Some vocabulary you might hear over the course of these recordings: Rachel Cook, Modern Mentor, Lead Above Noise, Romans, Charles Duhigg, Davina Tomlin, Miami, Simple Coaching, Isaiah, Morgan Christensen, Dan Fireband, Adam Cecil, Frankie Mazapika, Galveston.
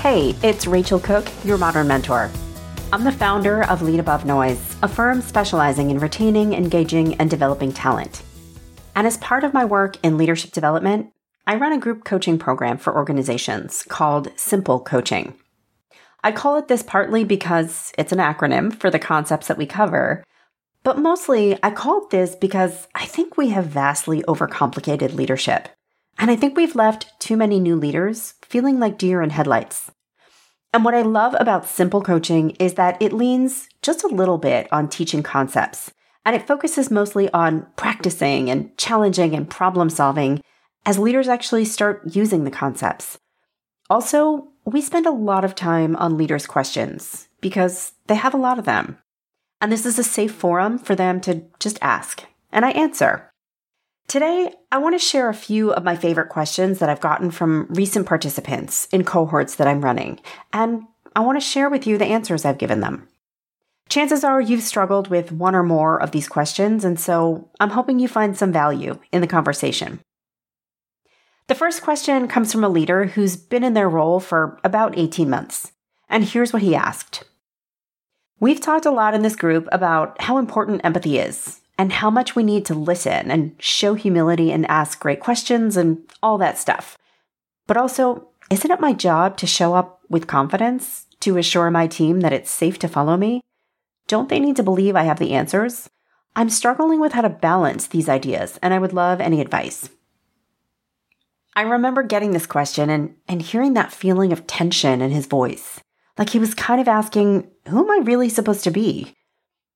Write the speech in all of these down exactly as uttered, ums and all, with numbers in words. Hey, it's Rachel Cook, your Modern Mentor. I'm the founder of Lead Above Noise, a firm specializing in retaining, engaging, and developing talent. And as part of my work in leadership development, I run a group coaching program for organizations called Simple Coaching. I call it this partly because it's an acronym for the concepts that we cover, but mostly I call it this because I think we have vastly overcomplicated leadership. And I think we've left too many new leaders feeling like deer in headlights. And what I love about Simple Coaching is that it leans just a little bit on teaching concepts, and it focuses mostly on practicing and challenging and problem solving as leaders actually start using the concepts. Also, we spend a lot of time on leaders' questions because they have a lot of them. And this is a safe forum for them to just ask, and I answer. Today, I want to share a few of my favorite questions that I've gotten from recent participants in cohorts that I'm running, and I want to share with you the answers I've given them. Chances are you've struggled with one or more of these questions, and so I'm hoping you find some value in the conversation. The first question comes from a leader who's been in their role for about eighteen months, and here's what he asked. We've talked a lot in this group about how important empathy is, and how much we need to listen and show humility and ask great questions and all that stuff. But also, isn't it my job to show up with confidence to assure my team that it's safe to follow me? Don't they need to believe I have the answers? I'm struggling with how to balance these ideas, and I would love any advice. I remember getting this question and, and hearing that feeling of tension in his voice. Like he was kind of asking, who am I really supposed to be?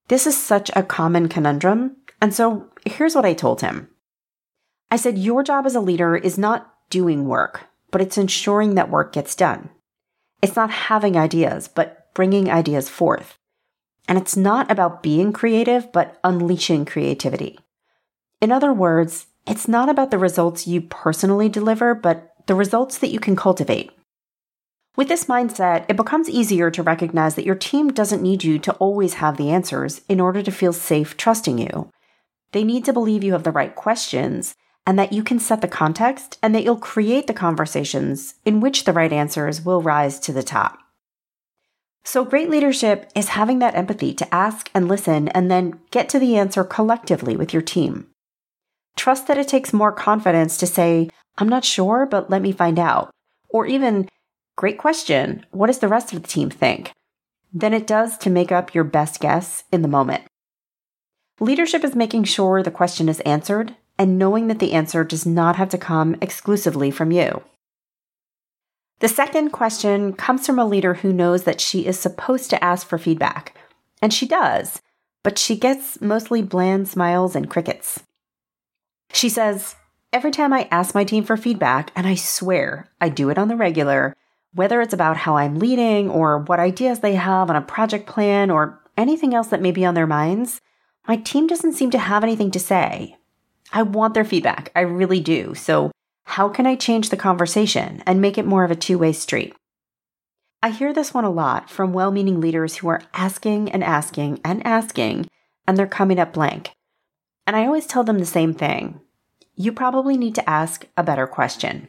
This is such a common conundrum, and so here's what I told him. I said, your job as a leader is not doing work, but it's ensuring that work gets done. It's not having ideas, but bringing ideas forth. And it's not about being creative, but unleashing creativity. In other words, it's not about the results you personally deliver, but the results that you can cultivate. With this mindset, it becomes easier to recognize that your team doesn't need you to always have the answers in order to feel safe trusting you. They need to believe you have the right questions and that you can set the context and that you'll create the conversations in which the right answers will rise to the top. So great leadership is having that empathy to ask and listen and then get to the answer collectively with your team. Trust that it takes more confidence to say, I'm not sure, but let me find out. Or even, great question. What does the rest of the team think? Than it does to make up your best guess in the moment. Leadership is making sure the question is answered and knowing that the answer does not have to come exclusively from you. The second question comes from a leader who knows that she is supposed to ask for feedback, and she does, but she gets mostly bland smiles and crickets. She says, every time I ask my team for feedback, and I swear I do it on the regular, whether it's about how I'm leading or what ideas they have on a project plan or anything else that may be on their minds, my team doesn't seem to have anything to say. I want their feedback. I really do. So how can I change the conversation and make it more of a two-way street? I hear this one a lot from well-meaning leaders who are asking and asking and asking, and they're coming up blank. And I always tell them the same thing. you probably need to ask a better question.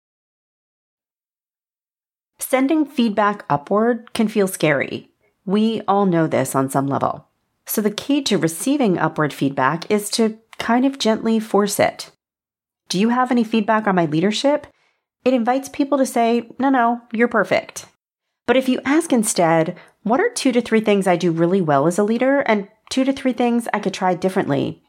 Sending feedback upward can feel scary. We all know this on some level. So the key to receiving upward feedback is to kind of gently force it. Do you have any feedback on my leadership? It invites people to say, no, no, you're perfect. But if you ask instead, what are two to three things I do really well as a leader and two to three things I could try differently?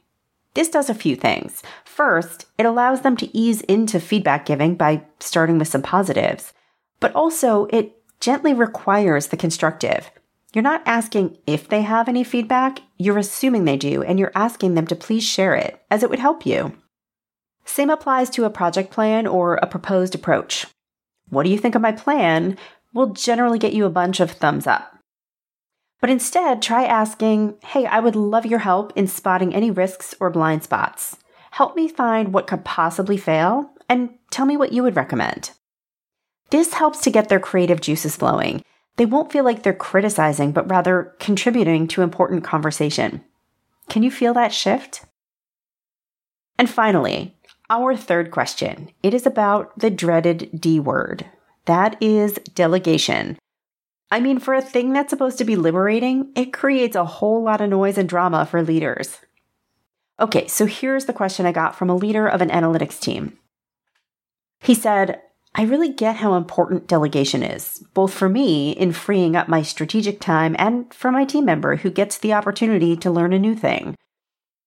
This does a few things. First, it allows them to ease into feedback giving by starting with some positives. But also, it gently requires the constructive. You're not asking if they have any feedback, you're assuming they do, and you're asking them to please share it, as it would help you. Same applies to a project plan or a proposed approach. What do you think of my plan? Will generally get you a bunch of thumbs up. But instead, try asking, hey, I would love your help in spotting any risks or blind spots. Help me find what could possibly fail, and tell me what you would recommend. This helps to get their creative juices flowing. They won't feel like they're criticizing, but rather contributing to important conversation. Can you feel that shift? And finally, our third question. It is about the dreaded D word. That is delegation. I mean, for a thing that's supposed to be liberating, it creates a whole lot of noise and drama for leaders. Okay, so here's the question I got from a leader of an analytics team. He said, I really get how important delegation is, both for me in freeing up my strategic time and for my team member who gets the opportunity to learn a new thing.